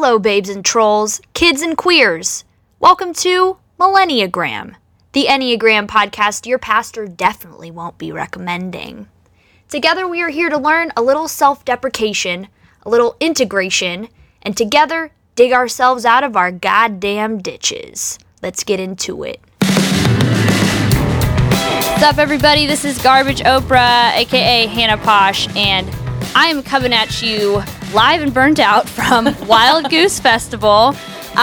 Hello, babes and trolls, kids and queers. Welcome to Millenniagram, the Enneagram podcast your pastor definitely won't be recommending. Together we are here to learn a little self-deprecation, a little integration, and together dig ourselves out of our goddamn ditches. Let's get into it. What's up, everybody? This is Garbage Oprah, aka Hannah Posh, and I am coming at you live and burnt out from Wild Goose Festival, but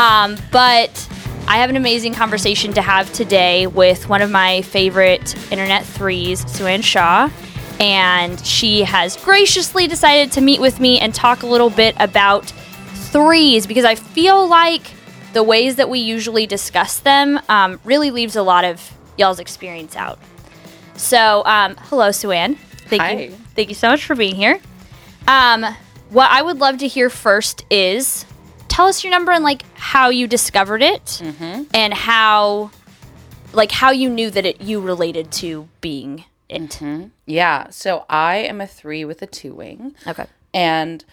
I have an amazing conversation to have today with one of my favorite internet threes, Sue Ann Shaw, and she has graciously decided to meet with me and talk a little bit about threes, because I feel like the ways that we usually discuss them really leaves a lot of y'all's experience out. So, hello, Sue Ann. Hi. Thank you so much for being here. What I would love to hear first is tell us your number and like how you discovered it, and how you knew that you related to being it. Yeah. So I am a 3 with a 2 wing. Okay. And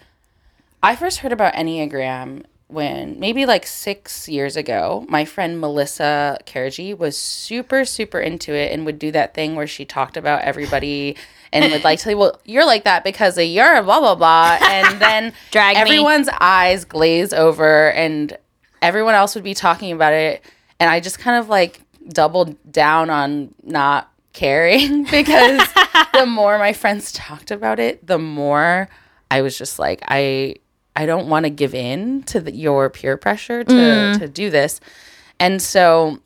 I first heard about Enneagram when maybe like 6 years ago. My friend Melissa Karaji was super, super into it and would do that thing where she talked about everybody and would like tell you, well, you're like that because of your blah, blah, blah. And then everyone's eyes glaze over and everyone else would be talking about it. And I just kind of like doubled down on not caring because the more my friends talked about it, the more I was just like, I don't want to give in to your peer pressure to do this. And so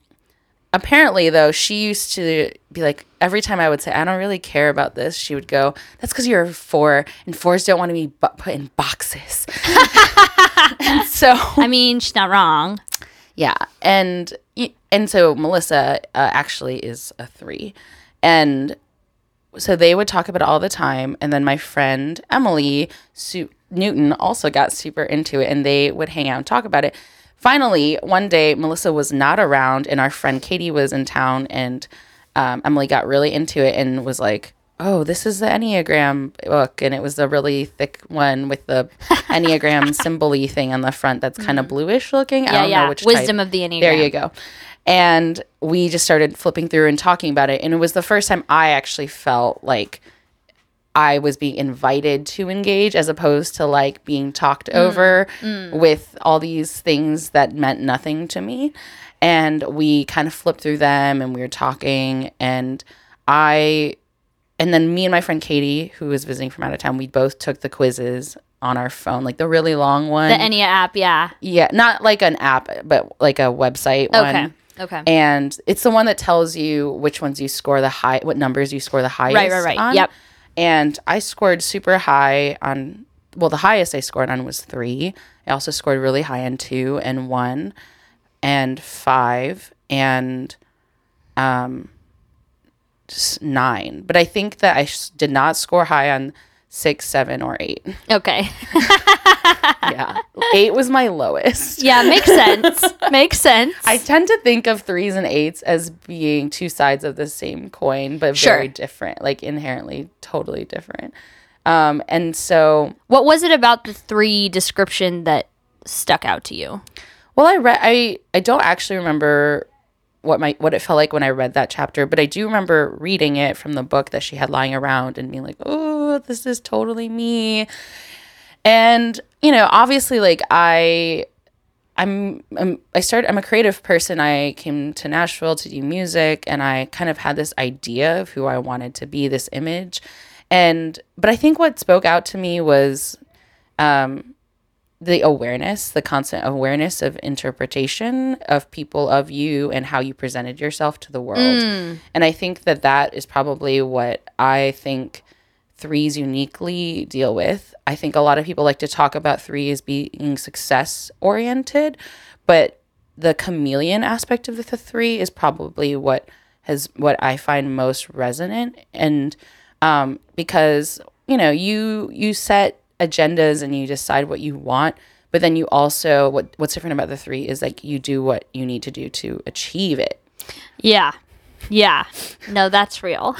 apparently, though, she used to be like, every time I would say, I don't really care about this, she would go, that's because you're a 4, and 4s don't want to be put in boxes. And so... I mean, she's not wrong. Yeah. And so Melissa actually is a 3. And so they would talk about it all the time. And then my friend Emily Newton also got super into it, and they would hang out and talk about it. Finally, one day, Melissa was not around, and our friend Katie was in town, and Emily got really into it and was like, oh, this is the Enneagram book, and it was the really thick one with the Enneagram symbol-y thing on the front that's kind of bluish looking. Yeah, I don't know which Wisdom type. Of the Enneagram. There you go. And we just started flipping through and talking about it, and it was the first time I actually felt like I was being invited to engage as opposed to like being talked over with all these things that meant nothing to me. And we kind of flipped through them and we were talking, and then me and my friend Katie, who was visiting from out of town, we both took the quizzes on our phone, like the really long one. The Ennea app, yeah. Yeah, not like an app, but like a website one. Okay. And it's the one that tells you which ones you score what numbers you score the highest on. Right. Yep. And I scored super high on, well, the highest I scored on was 3. I also scored really high on 2 and 1 and 5 and just 9. But I think that I did not score high on 6, 7, or 8. Okay. Yeah. 8 was my lowest. Yeah, makes sense. I tend to think of 3s and 8s as being two sides of the same coin, but very different, like inherently totally different. And so... What was it about the 3 description that stuck out to you? Well, I don't actually remember what it felt like when I read that chapter, but I do remember reading it from the book that she had lying around and being like, oh, this is totally me. And, you know, obviously, like, I'm a creative person. I came to Nashville to do music, and I kind of had this idea of who I wanted to be, this image. But I think what spoke out to me was the constant awareness of interpretation of people, of you, and how you presented yourself to the world. And I think that is probably what I think 3s uniquely deal with. I think a lot of people like to talk about 3s being success oriented, but the chameleon aspect of the 3 is probably what I find most resonant. And because, you know, you set agendas and you decide what you want, but then you also what's different about the 3 is like you do what you need to do to achieve it. Yeah. No, that's real.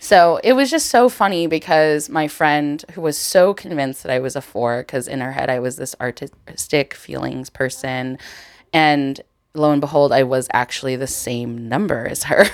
So it was just so funny because my friend, who was so convinced that I was a four, because in her head I was this artistic feelings person, and lo and behold, I was actually the same number as her.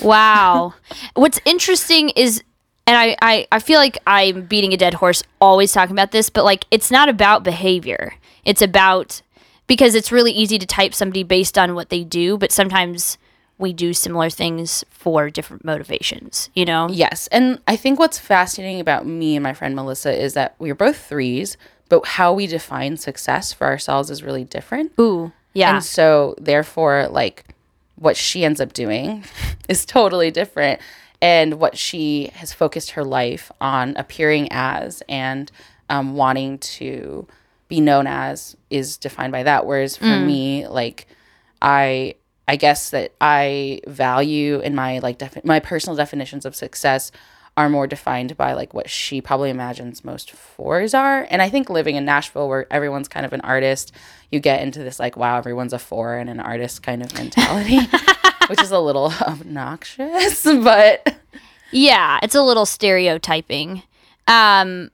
Wow. What's interesting is, and I feel like I'm beating a dead horse always talking about this, but like it's not about behavior. It's about, because it's really easy to type somebody based on what they do, but sometimes we do similar things for different motivations, you know? Yes. And I think what's fascinating about me and my friend Melissa is that we're both threes, but how we define success for ourselves is really different. Ooh, yeah. And so therefore, like, what she ends up doing is totally different, and what she has focused her life on appearing as and wanting to be known as is defined by that. Whereas for me, like, I guess that I value in my like my personal definitions of success are more defined by like what she probably imagines most fours are. And I think living in Nashville where everyone's kind of an artist, you get into this like, wow, everyone's a four and an artist kind of mentality, which is a little obnoxious, but yeah, it's a little stereotyping. I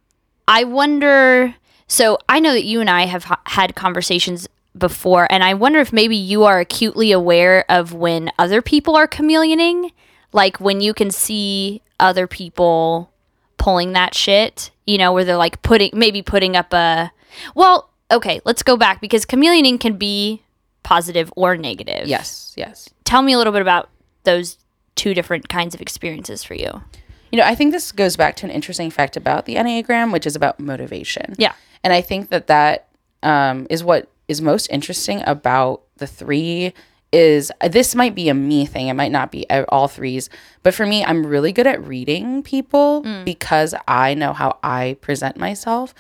wonder, so I know that you and I have had conversations before, and I wonder if maybe you are acutely aware of when other people are chameleoning, like when you can see other people pulling that shit, you know, where they're like putting up a, well, okay, let's go back, because chameleoning can be positive or negative. Yes. Tell me a little bit about those two different kinds of experiences for you. You know, I think this goes back to an interesting fact about the Enneagram, which is about motivation. Yeah. And I think that is what is most interesting about the three. Is this might be a me thing, it might not be all threes, but for me, I'm really good at reading people because I know how I present myself,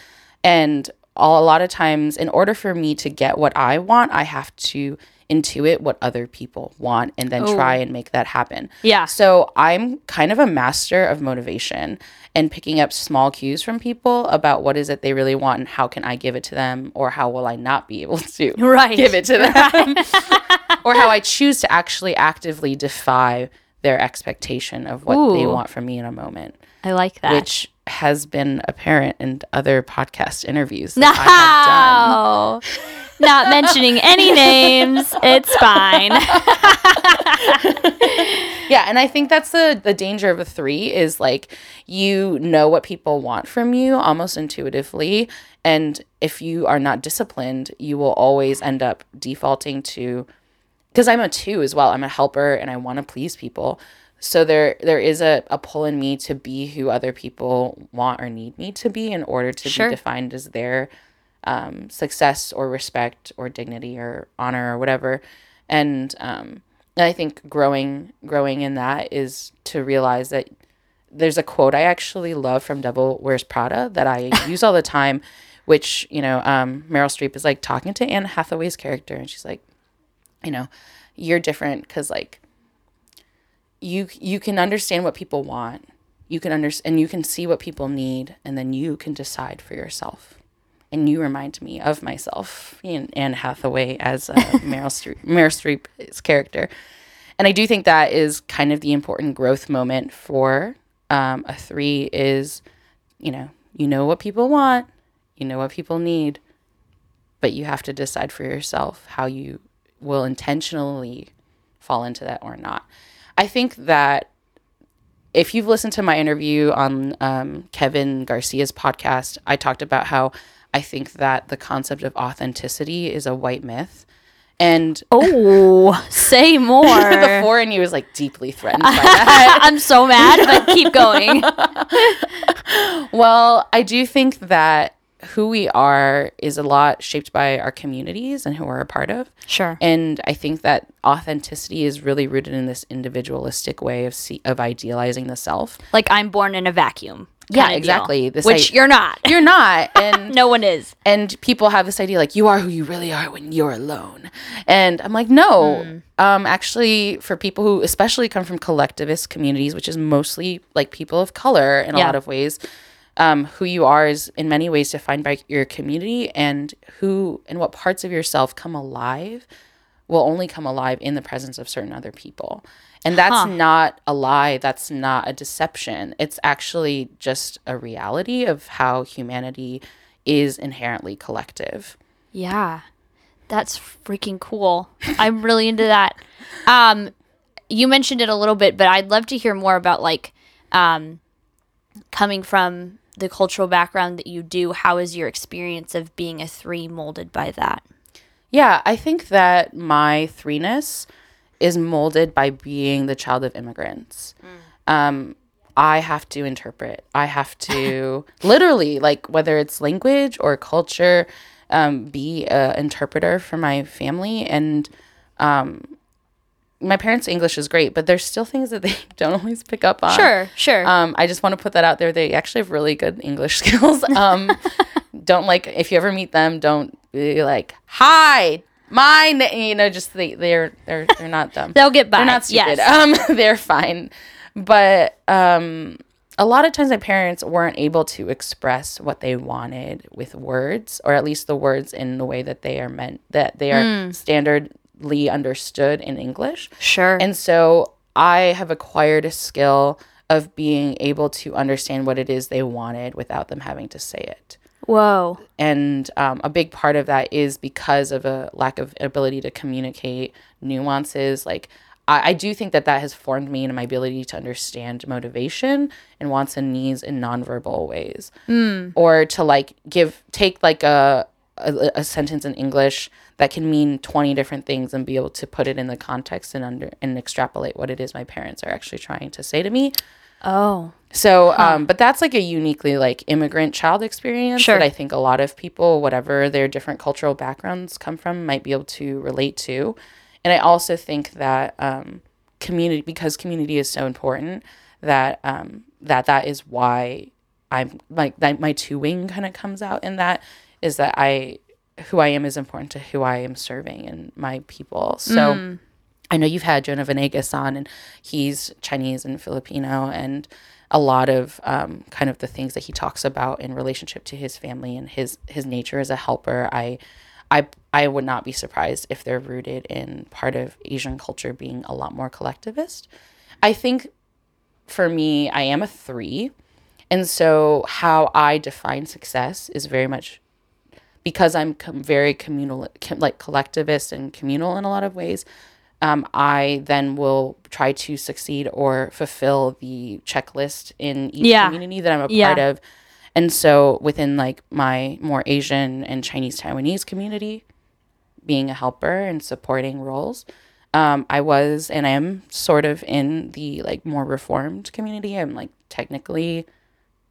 and a lot of times in order for me to get what I want, I have to intuit what other people want and then try and make that happen. Yeah. So I'm kind of a master of motivation and picking up small cues from people about what is it they really want and how can I give it to them, or how will I not be able to give it to them, or how I choose to actually actively defy their expectation of what they want from me in a moment. I like that. Which has been apparent in other podcast interviews that I have done. Not mentioning any names, it's fine. Yeah, and I think that's the danger of a three is like, you know what people want from you almost intuitively, and if you are not disciplined, you will always end up defaulting to, because I'm a two as well, I'm a helper and I want to please people. So there is a pull in me to be who other people want or need me to be in order to be defined as their success or respect or dignity or honor or whatever. And I think growing in that is to realize that there's a quote I actually love from Devil Wears Prada that I use all the time, which, you know, Meryl Streep is like talking to Anne Hathaway's character, and she's like, you know, you're different because like you can understand what people want, you can understand and you can see what people need, and then you can decide for yourself. And you remind me of myself in Anne Hathaway as Meryl Streep's character. And I do think that is kind of the important growth moment for a three is, you know what people want, you know what people need, but you have to decide for yourself how you will intentionally fall into that or not. I think that if you've listened to my interview on Kevin Garcia's podcast, I talked about how I think that the concept of authenticity is a white myth. And say more. The four in you is like deeply threatened by that. I'm so mad, but keep going. Well, I do think that who we are is a lot shaped by our communities and who we're a part of. Sure. And I think that authenticity is really rooted in this individualistic way of idealizing the self. Like I'm born in a vacuum. Yeah, exactly. This which you're not. You're not. And no one is. And people have this idea like you are who you really are when you're alone. And I'm like, no. Actually, for people who especially come from collectivist communities, which is mostly like people of color in a lot of ways, who you are is in many ways defined by your community and what parts of yourself come alive will only come alive in the presence of certain other people. And that's not a lie. That's not a deception. It's actually just a reality of how humanity is inherently collective. Yeah. That's freaking cool. I'm really into that. You mentioned it a little bit, but I'd love to hear more about, like, coming from the cultural background that you do, how is your experience of being a three molded by that? Yeah, I think that my threeness is molded by being the child of immigrants. I have to interpret. I have to literally, like, whether it's language or culture, be an interpreter for my family. And my parents' English is great, but there's still things that they don't always pick up on. Sure. I just want to put that out there. They actually have really good English skills. Don't, like, if you ever meet them, don't be like, hi, mine, you know, just they're not dumb. They'll get by. They're not stupid. Yes. They're fine. But a lot of times my parents weren't able to express what they wanted with words, or at least the words in the way that they are meant, that they are standardly understood in English. Sure. And so I have acquired a skill of being able to understand what it is they wanted without them having to say it. Whoa. And a big part of that is because of a lack of ability to communicate nuances. Like, I do think that that has formed me in my ability to understand motivation and wants and needs in nonverbal ways, or to, like, take like a sentence in English that can mean 20 different things and be able to put it in the context and extrapolate what it is my parents are actually trying to say to me. Oh. So, but that's, like, a uniquely, like, immigrant child experience that I think a lot of people, whatever their different cultural backgrounds come from, might be able to relate to. And I also think that community, because community is so important, that that is why I'm, like, that my two wing kind of comes out in that, is that who I am is important to who I am serving and my people. So I know you've had Jonah Venegas on, and he's Chinese and Filipino, and a lot of kind of the things that he talks about in relationship to his family and his nature as a helper, I would not be surprised if they're rooted in part of Asian culture being a lot more collectivist. I think for me, I am a three. And so how I define success is very much because I'm very communal, like, collectivist and communal in a lot of ways. I then will try to succeed or fulfill the checklist in each community that I'm a part of. And so within, like, my more Asian and Chinese Taiwanese community, being a helper and supporting roles, I was and I am sort of in the, like, more reformed community. I'm, like, technically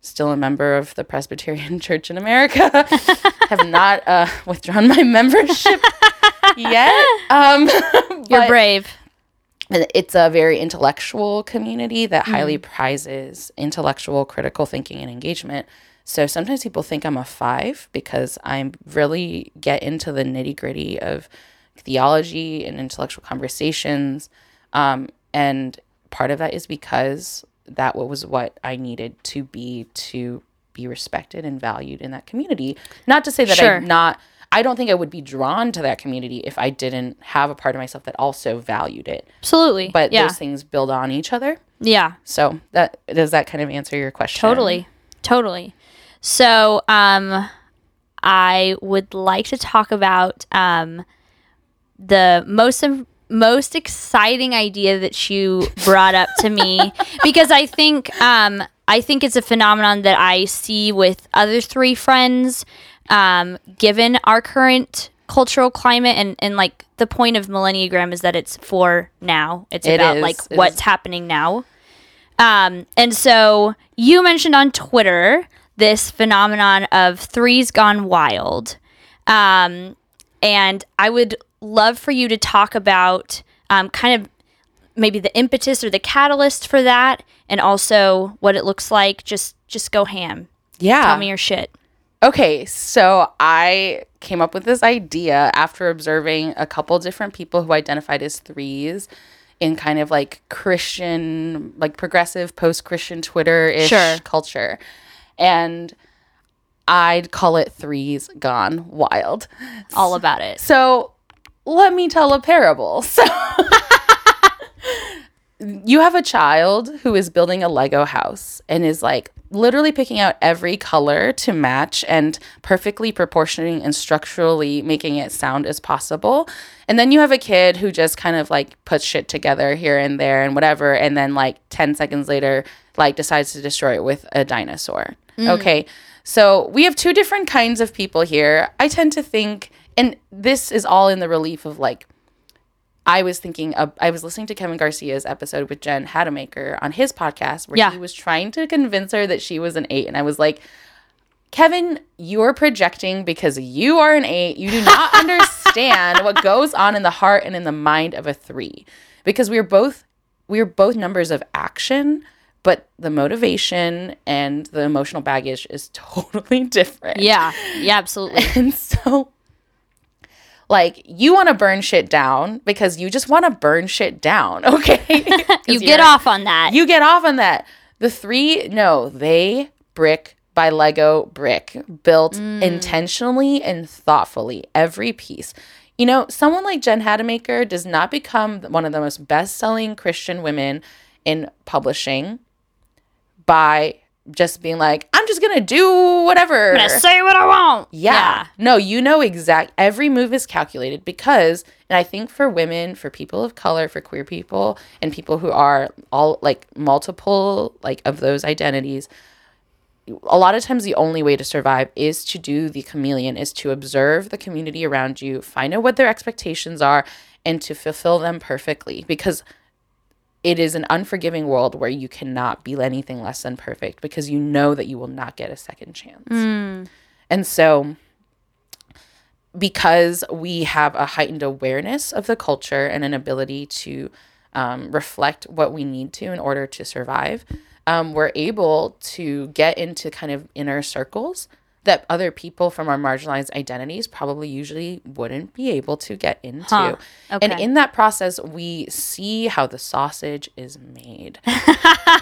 still a member of the Presbyterian Church in America. Have not withdrawn my membership yet. You're brave. It's a very intellectual community that highly prizes intellectual, critical thinking, and engagement. So sometimes people think I'm a five because I really get into the nitty-gritty of theology and intellectual conversations. And part of that is because that was what I needed to be respected and valued in that community. Not to say that I don't think I would be drawn to that community if I didn't have a part of myself that also valued it. Absolutely. But those things build on each other. Yeah. So does that kind of answer your question? Totally. So I would like to talk about the most exciting idea that you brought up to me, because I think it's a phenomenon that I see with other three friends. Given our current cultural climate and like the point of Millenniagram is that it's for now. It's about what's happening now. And so you mentioned on Twitter this phenomenon of threes gone wild. And I would love for you to talk about kind of maybe the impetus or the catalyst for that, and also what it looks like. Just go ham. Yeah. Tell me your shit. Okay, so I came up with this idea after observing a couple different people who identified as threes in kind of like Christian, like progressive post-Christian Twitter-ish culture. And I'd call it threes gone wild. All about it. So let me tell a parable. So you have a child who is building a Lego house and is like literally picking out every color to match and perfectly proportioning and structurally making it sound as possible. And then you have a kid who just kind of like puts shit together here and there and whatever. And then like 10 seconds later, like decides to destroy it with a dinosaur. Mm. Okay. So we have two different kinds of people here. I tend to think, and this is all in the relief of like, I was listening to Kevin Garcia's episode with Jen Hatmaker on his podcast where he was trying to convince her that she was an 8. And I was like, Kevin, you're projecting because you are an 8. You do not understand what goes on in the heart and in the mind of a 3. Because we're both numbers of action, but the motivation and the emotional baggage is totally different. Yeah. Yeah, absolutely. And so like, you want to burn shit down because you just want to burn shit down, okay? You get off on that. You get off on that. The 3, no, they brick by Lego brick, built intentionally and thoughtfully, every piece. You know, someone like Jen Hatmaker does not become one of the most best-selling Christian women in publishing by just being like, I'm just going to do whatever. I'm going to say what I want. Yeah. No, you know exact. Every move is calculated because, and I think for women, for people of color, for queer people, and people who are all like multiple like of those identities, a lot of times the only way to survive is to do the chameleon, is to observe the community around you, find out what their expectations are, and to fulfill them perfectly because it is an unforgiving world where you cannot be anything less than perfect because you know that you will not get a second chance. Mm. And so because we have a heightened awareness of the culture and an ability to reflect what we need to in order to survive, we're able to get into kind of inner circles that other people from our marginalized identities probably usually wouldn't be able to get into. Huh. Okay. And in that process, we see how the sausage is made. Hannah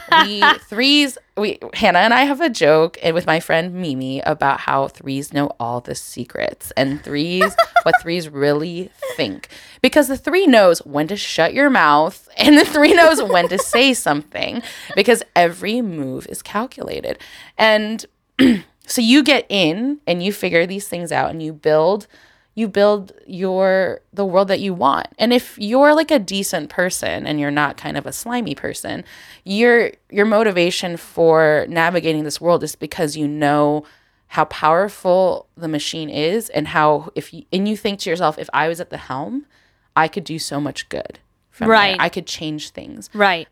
and I have a joke and with my friend Mimi about how 3s know all the secrets and 3s, what 3s really think. Because the 3 knows when to shut your mouth and the 3 knows when to say something because every move is calculated. And so you get in and you figure these things out and you build the world that you want. And if you're like a decent person and you're not kind of a slimy person, your motivation for navigating this world is because you know how powerful the machine is and how you think to yourself, if I was at the helm, I could do so much good. Right. There. I could change things. Right.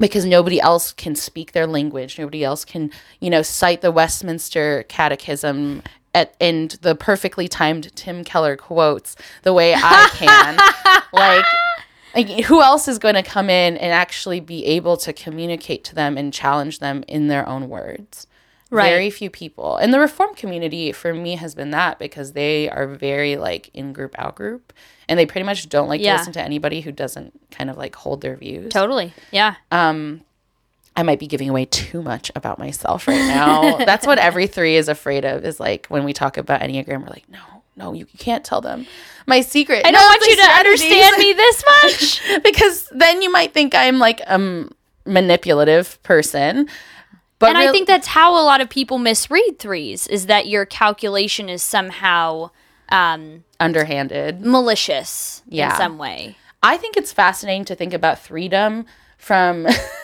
Because nobody else can speak their language. Nobody else can, cite the Westminster Catechism and the perfectly timed Tim Keller quotes the way I can. like, who else is going to come in and actually be able to communicate to them and challenge them in their own words? Right. Very few people. And the Reform community, for me, has been that because they are very, like, in-group, out-group. And they pretty much don't like to listen to anybody who doesn't kind of, like, hold their views. Totally. Yeah. I might be giving away too much about myself right now. That's what every 3 is afraid of is, like, when we talk about Enneagram, we're like, no, you can't tell them my secret. I don't want you to understand me this much. Because then you might think I'm, like, a manipulative person. But I think that's how a lot of people misread 3s, is that your calculation is somehow underhanded, malicious in some way. I think it's fascinating to think about freedom. Yes.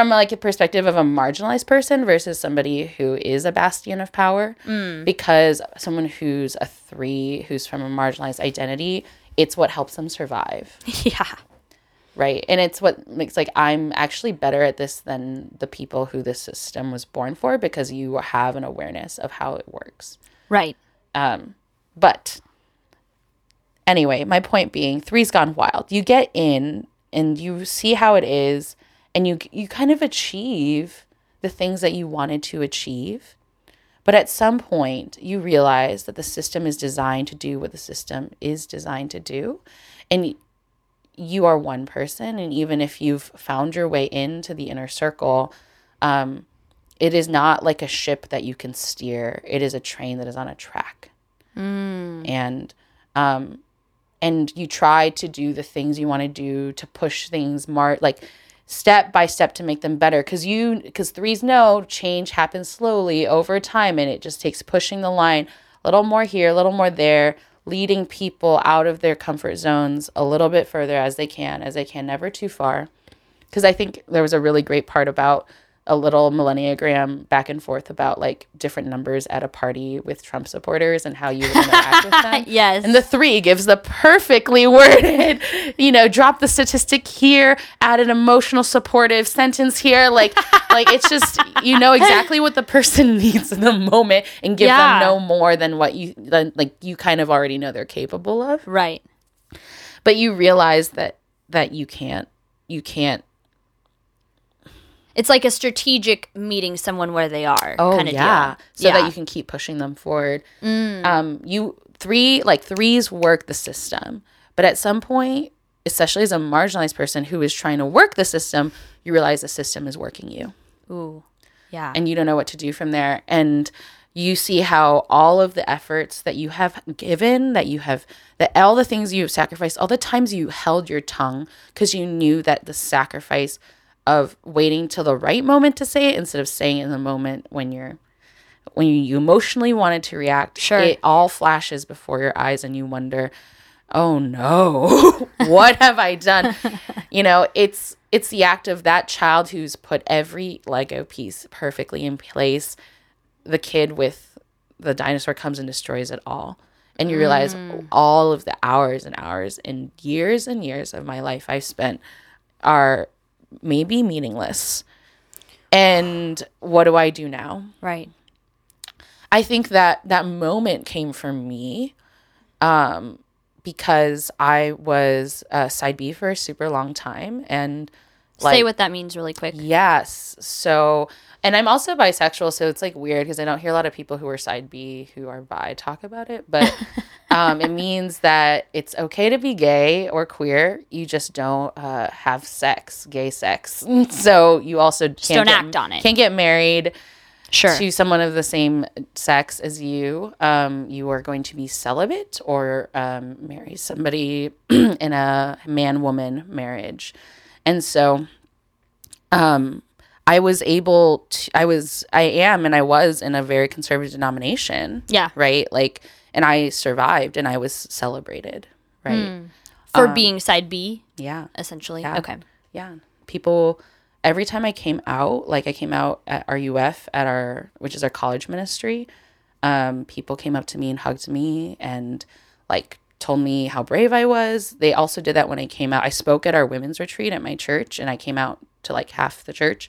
From like a perspective of a marginalized person versus somebody who is a bastion of power. Mm. Because someone who's a 3, who's from a marginalized identity, it's what helps them survive. Yeah. Right. And it's what makes like I'm actually better at this than the people who this system was born for because you have an awareness of how it works. Right. But anyway, my point being 3's gone wild. You get in and you see how it is and you kind of achieve the things that you wanted to achieve. But at some point you realize that the system is designed to do what the system is designed to do. And you are one person, and even if you've found your way into the inner circle, it is not like a ship that you can steer. It is a train that is on a track. And you try to do the things you want to do to push things more, like step by step, to make them better. Because threes know change happens slowly over time, and it just takes pushing the line a little more here, a little more there, leading people out of their comfort zones a little bit further as they can, never too far. Because I think there was a really great part about a little Millenniagram back and forth about like different numbers at a party with Trump supporters and how you would interact with them. Yes. And the three gives the perfectly worded, drop the statistic here, add an emotional supportive sentence here. Like it's just, exactly what the person needs in the moment, and give them no more than what you kind of already know they're capable of. Right. But you realize that you can't. It's like a strategic meeting someone where they are. Oh, kind of deal. So that you can keep pushing them forward. Threes work the system. But at some point, especially as a marginalized person who is trying to work the system, you realize the system is working you. Ooh, yeah. And you don't know what to do from there. And you see how all of the efforts that you have given, all the things you've sacrificed, all the times you held your tongue because you knew that the sacrifice of waiting till the right moment to say it instead of saying it in the moment when you emotionally wanted to react. Sure. It all flashes before your eyes and you wonder, oh no, what have I done? It's the act of that child who's put every Lego piece perfectly in place. The kid with the dinosaur comes and destroys it all. And you realize all of the hours and hours and years of my life I've spent are maybe meaningless. And what do I do now? Right. I think that moment came for me because I was side B for a super long time. And say what that means really quick. Yes. So, and I'm also bisexual, so it's like weird because I don't hear a lot of people who are side B who are bi talk about it. But it means that it's okay to be gay or queer. You just don't have sex, gay sex. So you also act on it. Can't get married to someone of the same sex as you. You are going to be celibate or marry somebody in a man-woman marriage. And so I was in a very conservative denomination. Yeah. Right? Like, and I survived and I was celebrated, right? For being side B? Yeah. Essentially? Yeah. Okay. Yeah. People, every time I came out, like I came out at our RUF, which is our college ministry, people came up to me and hugged me and like told me how brave I was. They also did that when I came out. I spoke at our women's retreat at my church and I came out to like half the church.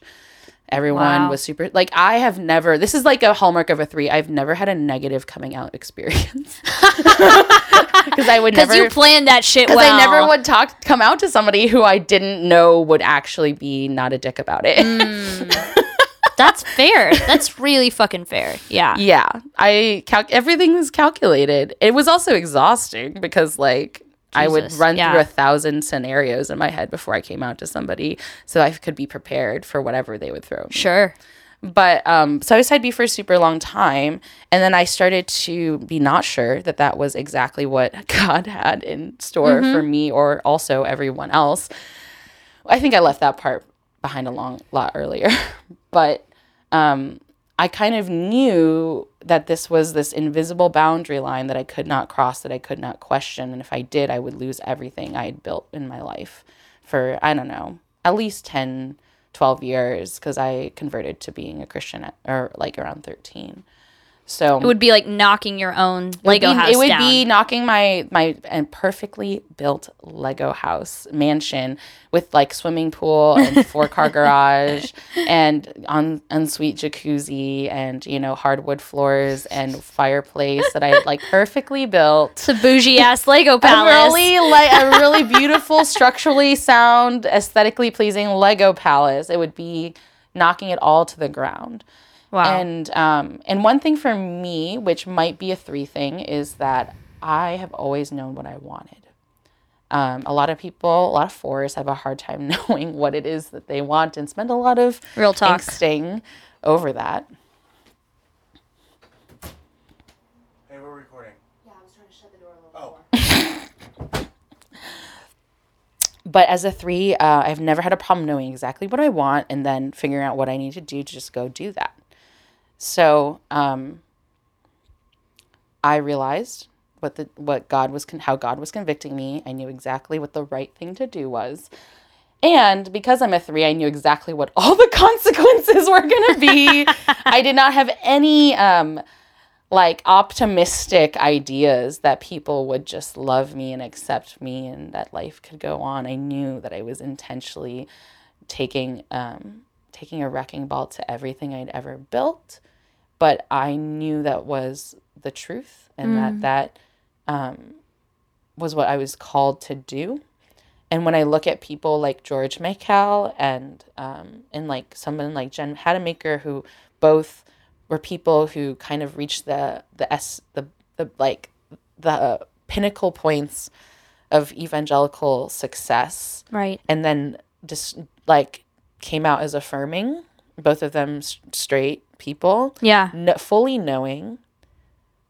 Everyone was super, like I have never, this is like a hallmark of a three. I've never had a negative coming out experience. Because I would never. Because you planned that shit well. Because I never would come out to somebody who I didn't know would actually be not a dick about it. That's fair. That's really fucking fair. Yeah. Yeah. Everything was calculated. It was also exhausting because like, Jesus. I would run through 1,000 scenarios in my head before I came out to somebody so I could be prepared for whatever they would throw at me. Sure. But so I was side B for a super long time. And then I started to be not sure that was exactly what God had in store for me or also everyone else. I think I left that part behind a lot earlier. But I kind of knew that this was this invisible boundary line that I could not cross, that I could not question. And if I did, I would lose everything I had built in my life for, I don't know, at least 10, 12 years, because I converted to being a Christian around 13. So it would be like knocking your own Lego house down. It would be knocking my perfectly built Lego house mansion with like swimming pool and 4-car garage and ensuite jacuzzi and hardwood floors and fireplace that I had like perfectly built. It's a bougie ass Lego palace. a really beautiful, structurally sound, aesthetically pleasing Lego palace. It would be knocking it all to the ground. Wow. And one thing for me, which might be a three thing, is that I have always known what I wanted. A lot of people, a lot of fours have a hard time knowing what it is that they want and spend a lot of real talk angsting over that. Hey, we're recording. shut the door a little bit more. But as a 3, I've never had a problem knowing exactly what I want and then figuring out what I need to do to just go do that. So I realized how God was convicting me. I knew exactly what the right thing to do was. And because I'm a 3, I knew exactly what all the consequences were going to be. I did not have any optimistic ideas that people would just love me and accept me and that life could go on. I knew that I was intentionally taking a wrecking ball to everything I'd ever built. But I knew that was the truth and that was what I was called to do. And when I look at people like George McHale and someone like Jen Hatmaker, who both were people who kind of reached the pinnacle points of evangelical success, right? And then just came out as affirming. Both of them straight people, yeah, fully knowing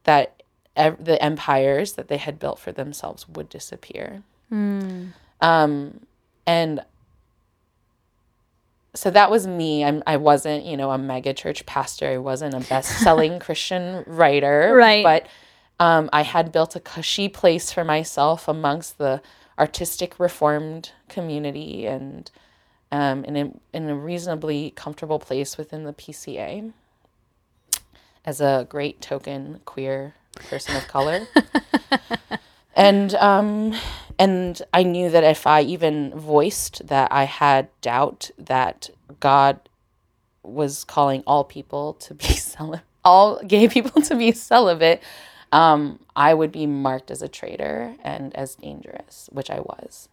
that the empires that they had built for themselves would disappear. Mm. And so that was me. I wasn't, a mega church pastor. I wasn't a best-selling Christian writer. Right. But I had built a cushy place for myself amongst the artistic Reformed community and in a reasonably comfortable place within the PCA as a great token queer person of color. And I knew that if I even voiced that I had doubt that God was calling all gay people to be celibate, I would be marked as a traitor and as dangerous, which I was.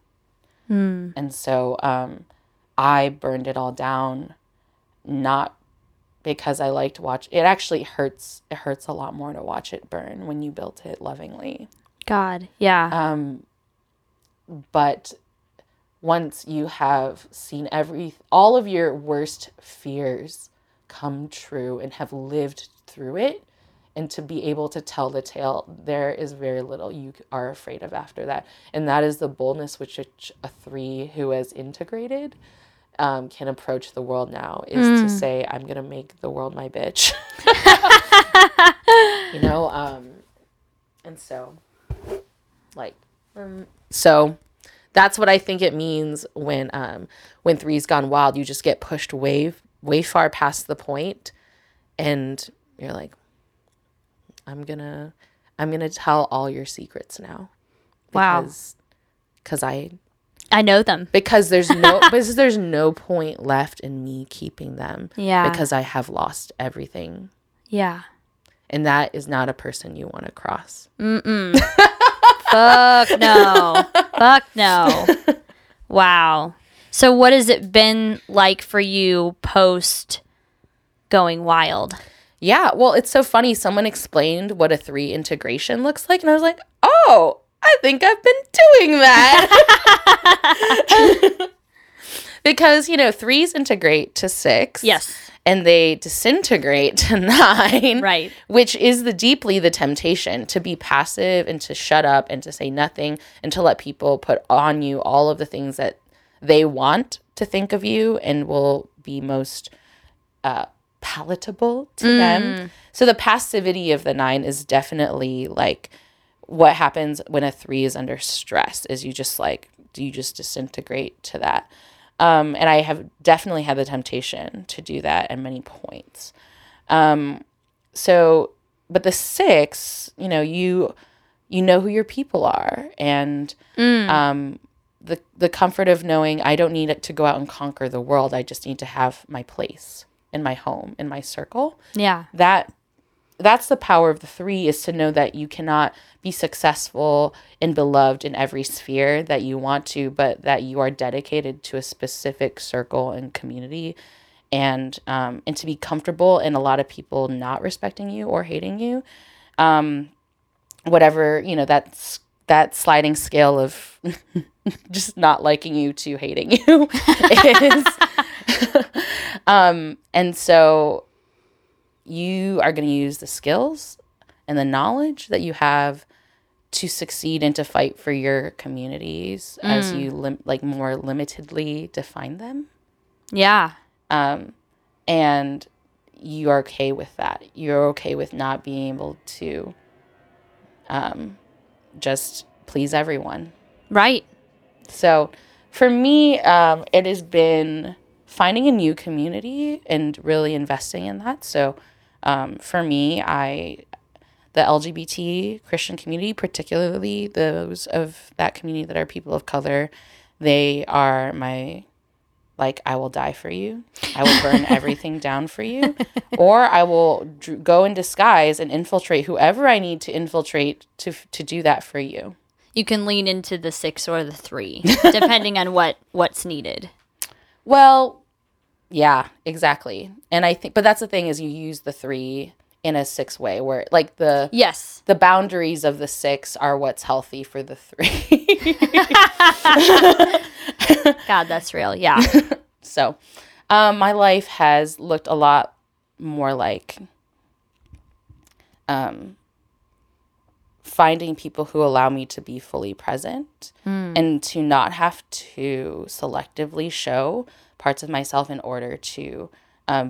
Mm. And so I burned it all down, not because I like to watch. It actually hurts. It hurts a lot more to watch it burn when you built it lovingly. God, yeah. But once you have seen all of your worst fears come true and have lived through it, and to be able to tell the tale, there is very little you are afraid of after that. And that is the boldness which a 3 who has integrated can approach the world now, is to say, I'm going to make the world my bitch. And so... so that's what I think it means when 3's gone wild. You just get pushed way far past the point, and you're like, I'm gonna tell all your secrets now. Because, wow. Because I know them. Because there's no point left in me keeping them. Yeah. Because I have lost everything. Yeah. And that is not a person you want to cross. Mm-mm. Fuck no. Wow. So what has it been like for you post going wild? Yeah. Well, it's so funny. Someone explained what a 3 integration looks like. And I was like, oh, I think I've been doing that. Because, 3s integrate to 6. Yes. And they disintegrate to 9, right? Which is the temptation to be passive and to shut up and to say nothing and to let people put on you all of the things that they want to think of you and will be most palatable to them. So the passivity of the 9 is definitely what happens when a 3 is under stress, is you just disintegrate to that. And I have definitely had the temptation to do that at many points. But the 6, you know who your people are, and the comfort of knowing I don't need to go out and conquer the world. I just need to have my place and my home and my circle. Yeah, that's the power of the 3, is to know that you cannot be successful and beloved in every sphere that you want to, but that you are dedicated to a specific circle and community, and to be comfortable in a lot of people not respecting you or hating you, whatever, that's that sliding scale of just not liking you to hating you is. And so you are going to use the skills and the knowledge that you have to succeed and to fight for your communities as you more limitedly define them. Yeah. And you are okay with that. You're okay with not being able to just please everyone. Right. So for me, it has been finding a new community and really investing in that. So for me, the LGBT Christian community, particularly those of that community that are people of color, they are my, I will die for you. I will burn everything down for you. Or I will go in disguise and infiltrate whoever I need to infiltrate to do that for you. You can lean into the 6 or the 3, depending on what's needed. Well, yeah, exactly. And I think, but that's the thing is you use the 3 in a 6 way where the boundaries of the 6 are what's healthy for the 3. God, that's real. Yeah. So my life has looked a lot more like finding people who allow me to be fully present and to not have to selectively show parts of myself in order to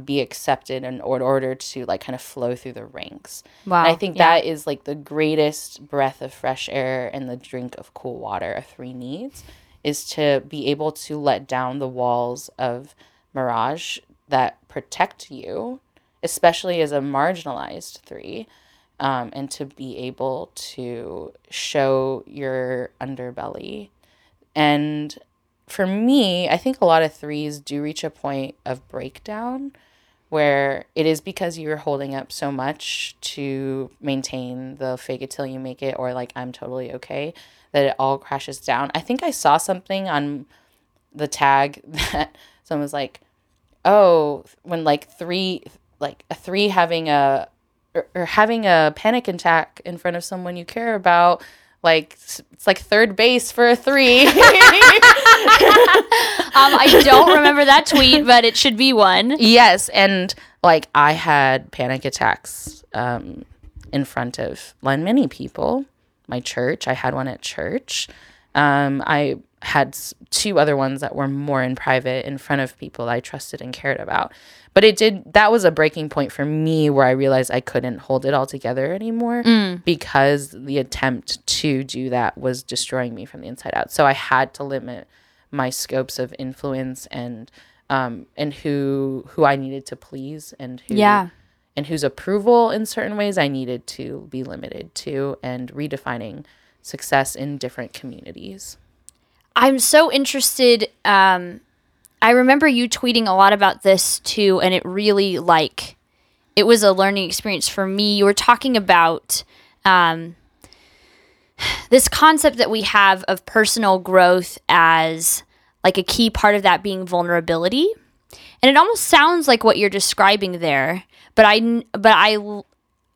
be accepted and in order to kind of flow through the ranks. Wow. And I think that is the greatest breath of fresh air and the drink of cool water a 3 needs is to be able to let down the walls of mirage that protect you, especially as a marginalized 3, and to be able to show your underbelly. And for me, I think a lot of 3s do reach a point of breakdown where it is because you're holding up so much to maintain the fake it till you make it or I'm totally okay that it all crashes down. I think I saw something on the tag that someone was when a 3 having a panic attack in front of someone you care about, it's third base for a 3. I don't remember that tweet, but it should be one. Yes, and I had panic attacks in front of many people. My church, I had one at church. I had 2 other ones that were more in private in front of people I trusted and cared about. But that was a breaking point for me where I realized I couldn't hold it all together anymore because the attempt to do that was destroying me from the inside out. So I had to limit my scopes of influence and who I needed to please and and whose approval in certain ways I needed to be limited to, and redefining success in different communities. I'm so interested. I remember you tweeting a lot about this too, and it really it was a learning experience for me. You were talking about this concept that we have of personal growth as a key part of that being vulnerability. And it almost sounds like what you're describing there, but I learned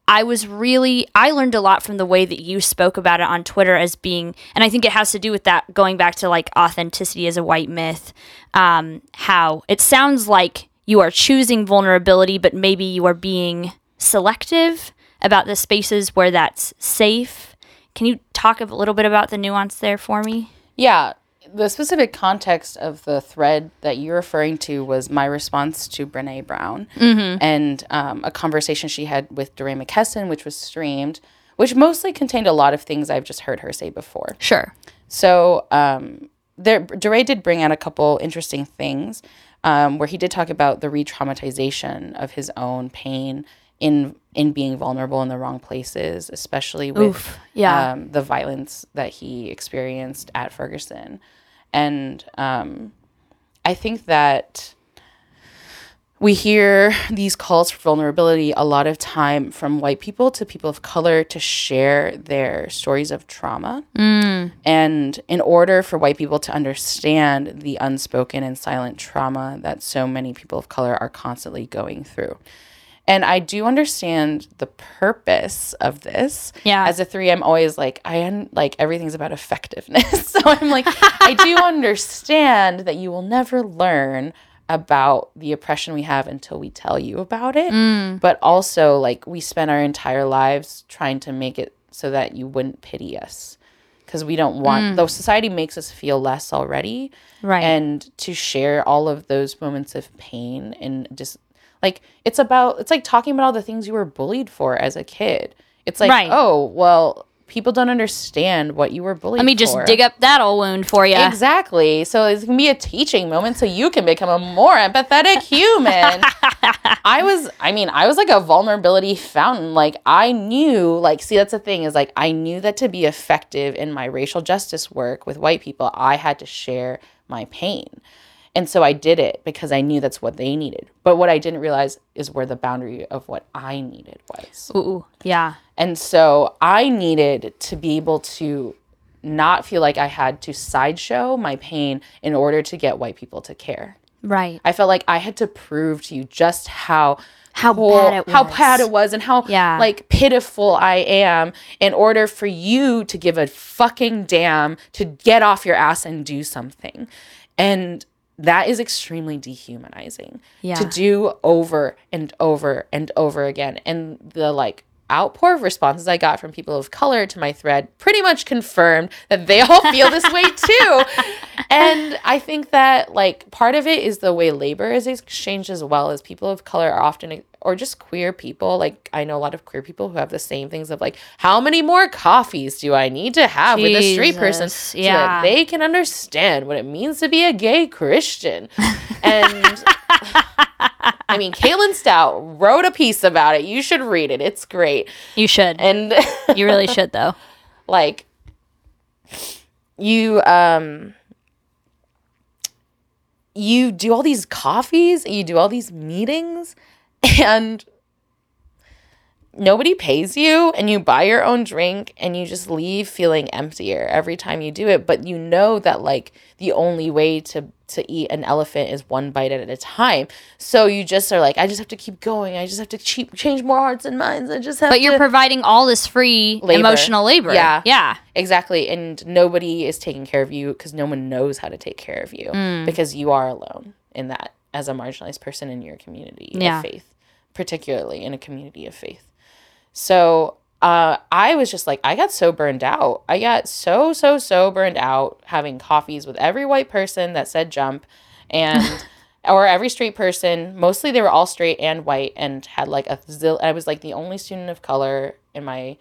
a lot from the way that you spoke about it on Twitter as being, and I think it has to do with that going back to authenticity as a white myth, how it sounds like you are choosing vulnerability, but maybe you are being selective about the spaces where that's safe. Can you talk a little bit about the nuance there for me? Yeah. The specific context of the thread that you're referring to was my response to Brené Brown and a conversation she had with DeRay McKesson, which was streamed, which mostly contained a lot of things I've just heard her say before. Sure. So DeRay did bring out a couple interesting things where he did talk about the re-traumatization of his own pain in being vulnerable in the wrong places, especially with the violence that he experienced at Ferguson. And I think that we hear these calls for vulnerability a lot of time from white people to people of color to share their stories of trauma. And in order for white people to understand the unspoken and silent trauma that so many people of color are constantly going through. And I do understand the purpose of this. Yeah. As a 3, I'm always everything's about effectiveness. So I'm I do understand that you will never learn about the oppression we have until we tell you about it. But also, we spend our entire lives trying to make it so that you wouldn't pity us. Because we don't want, though society makes us feel less already. Right. And to share all of those moments of pain and just, like, it's like talking about all the things you were bullied for as a kid. It's like, oh, well, people don't understand what you were bullied for. Let me just dig up that old wound for you. Exactly. So it's going to be a teaching moment so you can become a more empathetic human. I was like a vulnerability fountain. Like, I knew, like, see, that's the thing is, like, I knew that to be effective in my racial justice work with white people, I had to share my pain. And so I did it because I knew that's what they needed. But what I didn't realize is where the boundary of what I needed was. Ooh, yeah. And so I needed to be able to not feel like I had to sideshow my pain in order to get white people to care. Right. I felt like I had to prove to you just how bad it was and how like pitiful I am in order for you to give a fucking damn to get off your ass and do something. And that is extremely dehumanizing to do over and over and over again. And the like outpour of responses I got from people of color to my thread pretty much confirmed that they all feel this way too. And I think that like part of it is the way labor is exchanged as well, as people of color are often, or just queer people. Like I know a lot of queer people who have the same things of like, how many more coffees do I need to have with a straight person so that they can understand what it means to be a gay Christian? And I mean, Caitlin Stout wrote a piece about it. You should read it. It's great. You should. And you really should, though. Like, you do all these coffees and you do all these meetings and nobody pays you, and you buy your own drink and you just leave feeling emptier every time you do it. But you know that like the only way to eat an elephant is one bite at a time. So you just are like, I just have to keep going. I just have to change more hearts and minds. But you're providing all this free emotional labor. Yeah. Yeah. Exactly. And nobody is taking care of you because no one knows how to take care of you because you are alone in that as a marginalized person in your community of faith, particularly in a community of faith. So I was just like, I got so burned out. I got so burned out having coffees with every white person that said jump and or every straight person. Mostly they were all straight and white and had like I was like the only student of color in my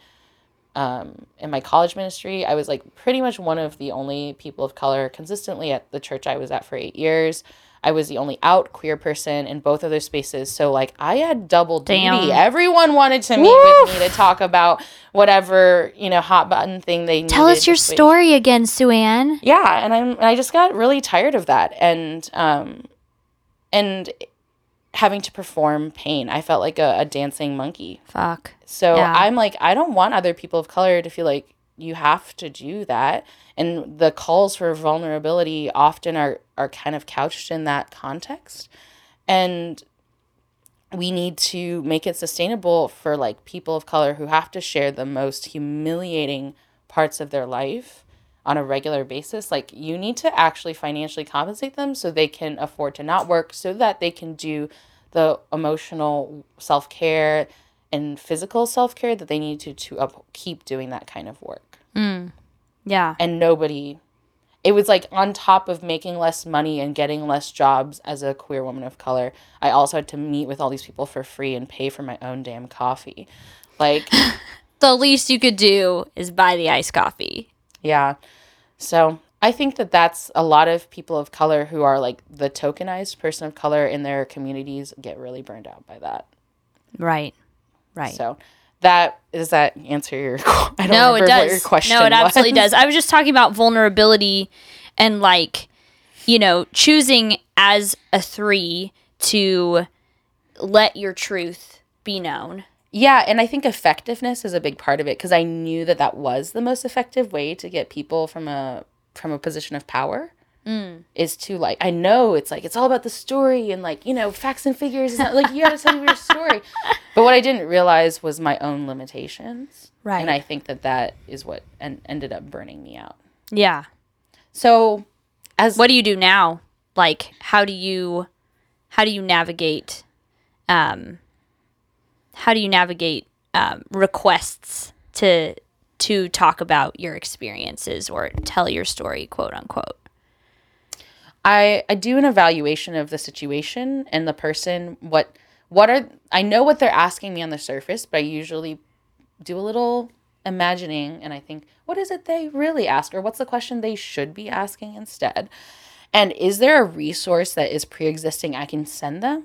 college ministry. I was like pretty much one of the only people of color consistently at the church I was at for 8 years. I was the only out queer person in both of those spaces. So, like, I had double duty. Damn. Everyone wanted to meet with me to talk about whatever, you know, hot button thing they needed. Tell us your story again, Sue Ann. Yeah, and I just got really tired of that. And having to perform pain. I felt like a dancing monkey. Fuck. So, yeah. I'm like, I don't want other people of color to feel like you have to do that. And the calls for vulnerability often are kind of couched in that context. And we need to make it sustainable for like people of color who have to share the most humiliating parts of their life on a regular basis. Like you need to actually financially compensate them so they can afford to not work, so that they can do the emotional self-care and physical self-care that they need to keep doing that kind of work. Yeah. And nobody, it was like on top of making less money and getting less jobs as a queer woman of color, I also had to meet with all these people for free and pay for my own damn coffee. Like the least you could do is buy the iced coffee. Yeah. So I think that that's a lot of people of color who are like the tokenized person of color in their communities get really burned out by that. Right. Right. So that does that answer your what your question? No, it absolutely does. I was just talking about vulnerability and like, you know, choosing as a 3 to let your truth be known. Yeah, and I think effectiveness is a big part of it because I knew that that was the most effective way to get people from a position of power. Is to like, I know it's like, it's all about the story and like, you know, facts and figures. It's not like you gotta tell me your story. But what I didn't realize was my own limitations. Right. And I think that that is what ended up burning me out. Yeah. So what do you do now? Like, how do you navigate, requests to to talk about your experiences or tell your story, quote unquote? I do an evaluation of the situation and the person. I know what they're asking me on the surface, but I usually do a little imagining and I think, what is it they really ask, or what's the question they should be asking instead? And is there a resource that is pre-existing I can send them,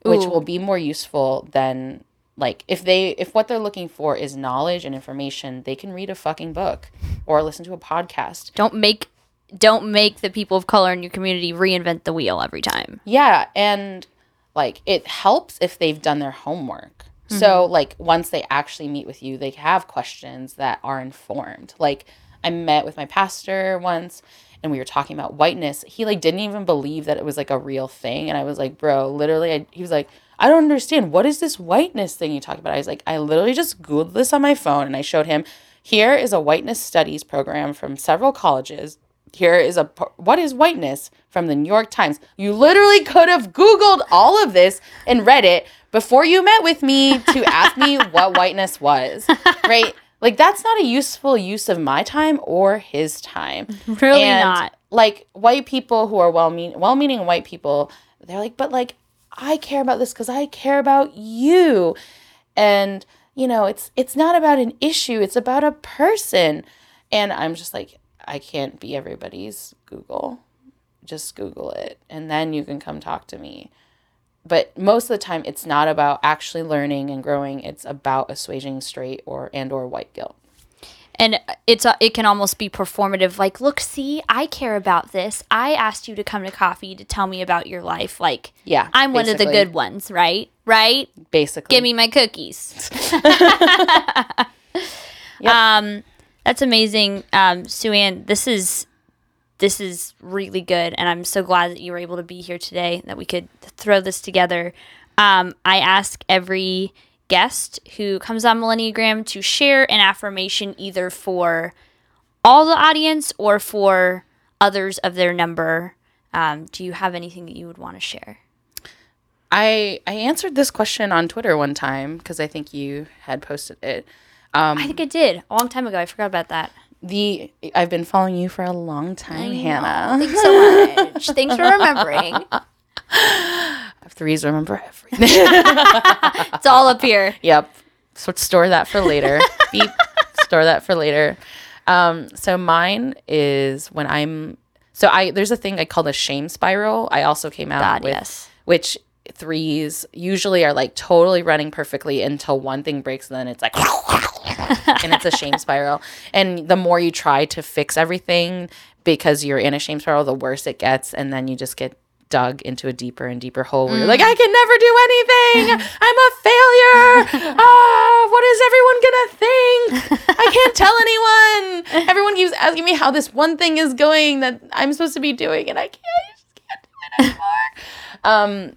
which will be more useful than, like, if what they're looking for is knowledge and information, they can read a fucking book or listen to a podcast. Don't make the people of color in your community reinvent the wheel every time. Yeah, and like it helps if they've done their homework. Mm-hmm. So like once they actually meet with you, they have questions that are informed. Like I met with my pastor once and we were talking about whiteness. He like didn't even believe that it was like a real thing, and I was like, "Bro, literally." He was like, "I don't understand. What is this whiteness thing you talk about?" I was like, "I literally just Googled this on my phone," and I showed him, "Here is a whiteness studies program from several colleges. Here is what is whiteness from the New York Times." You literally could have Googled all of this and read it before you met with me to ask me what whiteness was, right? Like, that's not a useful use of my time or his time. Really not. Like, white people who are well-meaning white people, they're like, but, like, I care about this because I care about you. And, you know, it's not about an issue. It's about a person. And I'm just like, I can't be everybody's Google. Just Google it, and then you can come talk to me. But most of the time, it's not about actually learning and growing. It's about assuaging straight or white guilt. And it can almost be performative. Like, look, see, I care about this. I asked you to come to coffee to tell me about your life. Like, yeah, I'm one of the good ones, right? Right? Basically. Give me my cookies. Yep. That's amazing, Sue Ann. This is really good, and I'm so glad that you were able to be here today, that we could throw this together. I ask every guest who comes on Millenniagram to share an affirmation either for all the audience or for others of their number. Do you have anything that you would want to share? I answered this question on Twitter one time because I think you had posted it. I think I did a long time ago. I forgot about that. I've been following you for a long time, Hannah. Thanks so much. Thanks for remembering. Threes remember everything. It's all up here. Yep. So store that for later. Beep. Store that for later. So mine is when there's a thing I call the shame spiral. I also came out with, yes, which threes usually are like totally running perfectly until one thing breaks, and then it's like and it's a shame spiral. And the more you try to fix everything because you're in a shame spiral, the worse it gets, and then you just get dug into a deeper and deeper hole where you're like, I can never do anything. I'm a failure. What is everyone gonna think? I can't tell anyone. Everyone keeps asking me how this one thing is going that I'm supposed to be doing, and I just can't do it anymore.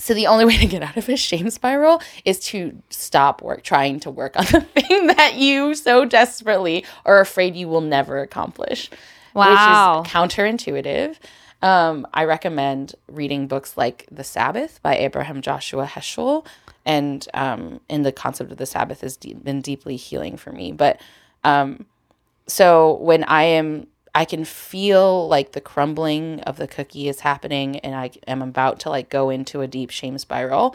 So the only way to get out of a shame spiral is to stop trying to work on the thing that you so desperately are afraid you will never accomplish. Wow. Which is counterintuitive. I recommend reading books like The Sabbath by Abraham Joshua Heschel. And the concept of the Sabbath has been deeply healing for me. But so when I can feel like the crumbling of the cookie is happening and I am about to like go into a deep shame spiral,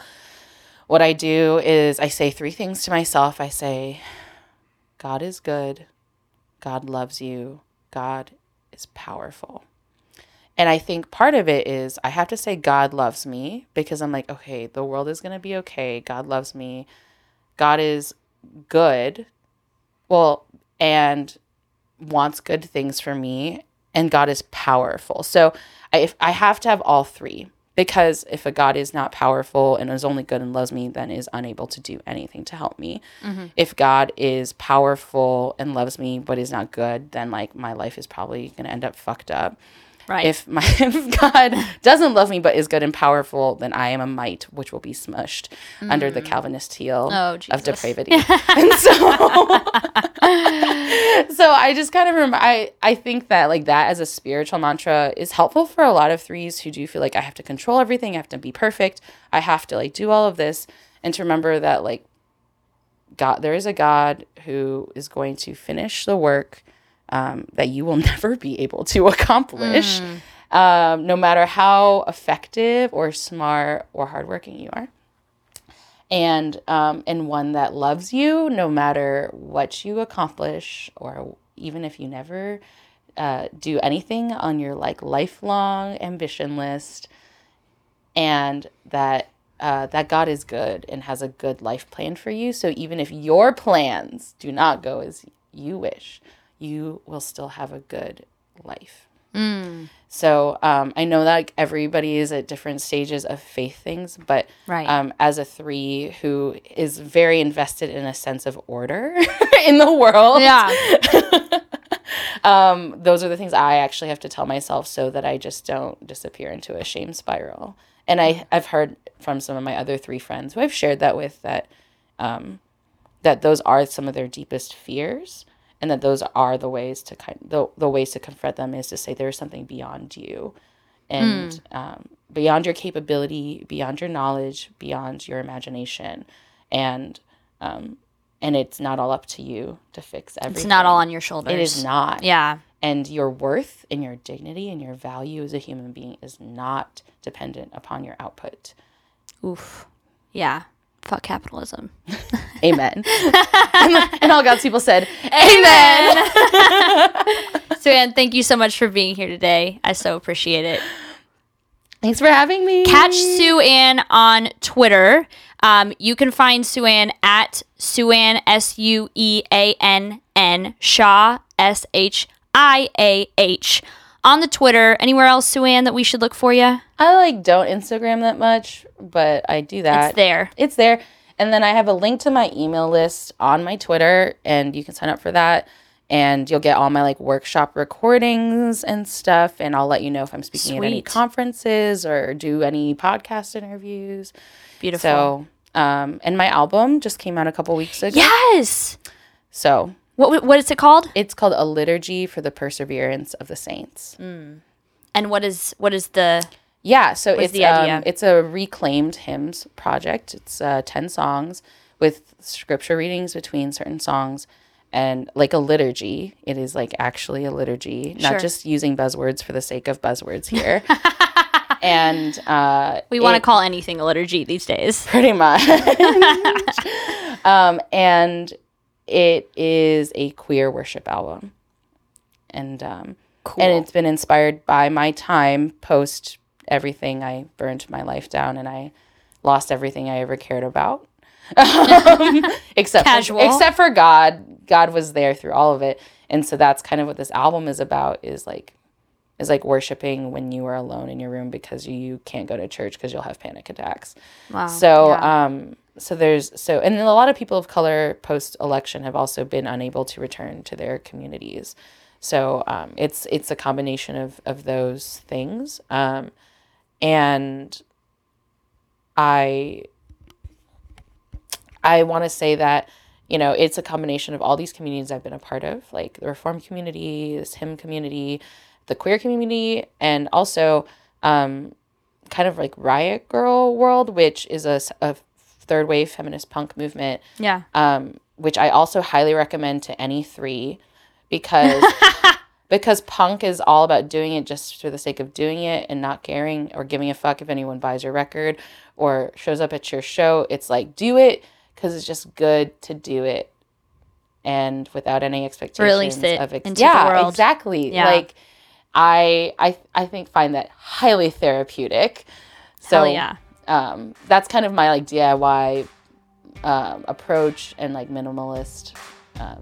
what I do is I say three things to myself. I say, God is good. God loves you. God is powerful. And I think part of it is I have to say God loves me, because I'm like, okay, the world is going to be okay. God loves me. God is good. Well, and wants good things for me, and God is powerful. So I have to have all three, because if a God is not powerful and is only good and loves me, then is unable to do anything to help me. Mm-hmm. If God is powerful and loves me but is not good, then like my life is probably going to end up fucked up. Right. If God doesn't love me but is good and powerful, then I am a mite, which will be smushed under the Calvinist heel of depravity. And so I just kind of remember, I think that like that as a spiritual mantra is helpful for a lot of threes who do feel like I have to control everything, I have to be perfect, I have to like do all of this, and to remember that like God, there is a God who is going to finish the work that you will never be able to accomplish, no matter how effective or smart or hardworking you are. And one that loves you no matter what you accomplish, or even if you never do anything on your like lifelong ambition list, and that that God is good and has a good life plan for you. So even if your plans do not go as you wish, you will still have a good life. So I know that like, everybody is at different stages of faith things, but as a three who is very invested in a sense of order in the world, those are the things I actually have to tell myself so that I just don't disappear into a shame spiral. And I've heard from some of my other three friends who I've shared that with that that those are some of their deepest fears. And that those are the ways to the ways to confront them is to say there is something beyond you, and beyond your capability, beyond your knowledge, beyond your imagination, and it's not all up to you to fix everything. It's not all on your shoulders. It is not. Yeah. And your worth and your dignity and your value as a human being is not dependent upon your output. Oof. Yeah. Fuck capitalism. Amen. And all God's people said, amen. So, Anne, thank you so much for being here today. I so appreciate it. Thanks for having me. Catch Sue Ann on Twitter. You can find Sue Ann at Sue Ann, S-U-E-A-N-N, Shaw, S-H-I-A-H. On the Twitter, anywhere else, Sue Ann, that we should look for you? I, don't Instagram that much, but I do that. It's there. It's there. And then I have a link to my email list on my Twitter, and you can sign up for that. And you'll get all my, workshop recordings and stuff, and I'll let you know if I'm speaking at any conferences or do any podcast interviews. Beautiful. So, and my album just came out a couple weeks ago. Yes! So... What is it called? It's called A Liturgy for the Perseverance of the Saints. And what is the it's the idea? It's a reclaimed hymns project. It's 10 songs with scripture readings between certain songs, and a liturgy. It is actually a liturgy, not just using buzzwords for the sake of buzzwords here. And we want to call anything a liturgy these days, pretty much. And it is a queer worship album, and cool. And it's been inspired by my time post everything. I burned my life down, and I lost everything I ever cared about, except for God. God was there through all of it, and so that's kind of what this album is about. Is worshiping when you are alone in your room because you can't go to church because you'll have panic attacks. Wow. So. Yeah. And a lot of people of color post-election have also been unable to return to their communities. So it's a combination of those things. And I want to say that, it's a combination of all these communities I've been a part of, like the Reform community, this hymn community, the queer community, and also kind of Riot Grrrl world, which is a third wave feminist punk movement, which I also highly recommend to any three, because punk is all about doing it just for the sake of doing it and not caring or giving a fuck if anyone buys your record or shows up at your show. It's do it because it's just good to do it and without any expectations. Release it into the world. Exactly. Yeah. I think find that highly therapeutic. So hell yeah. That's kind of my DIY approach and minimalist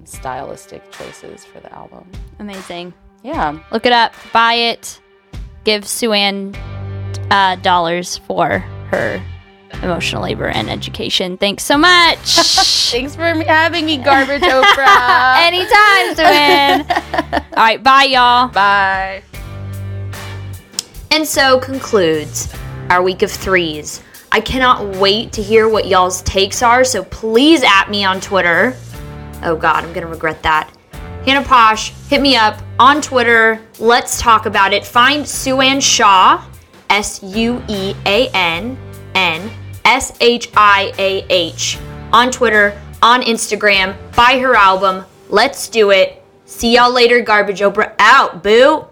stylistic choices for the album. Amazing. Yeah. Look it up. Buy it. Give Sue Ann dollars for her emotional labor and education. Thanks so much. Thanks for having me, Garbage Oprah. Anytime, Sue Ann. All right. Bye, y'all. Bye. And so concludes our week of threes. I cannot wait to hear what y'all's takes are, so please at me on Twitter. Oh God, I'm gonna regret that. Hannah Posh, hit me up on Twitter. Let's talk about it. Find Sue Ann Shaw, S-U-E-A-N-N-S-H-I-A-H on Twitter. on Instagram. Buy her album. Let's do it. See y'all later. Garbage Oprah out, boo.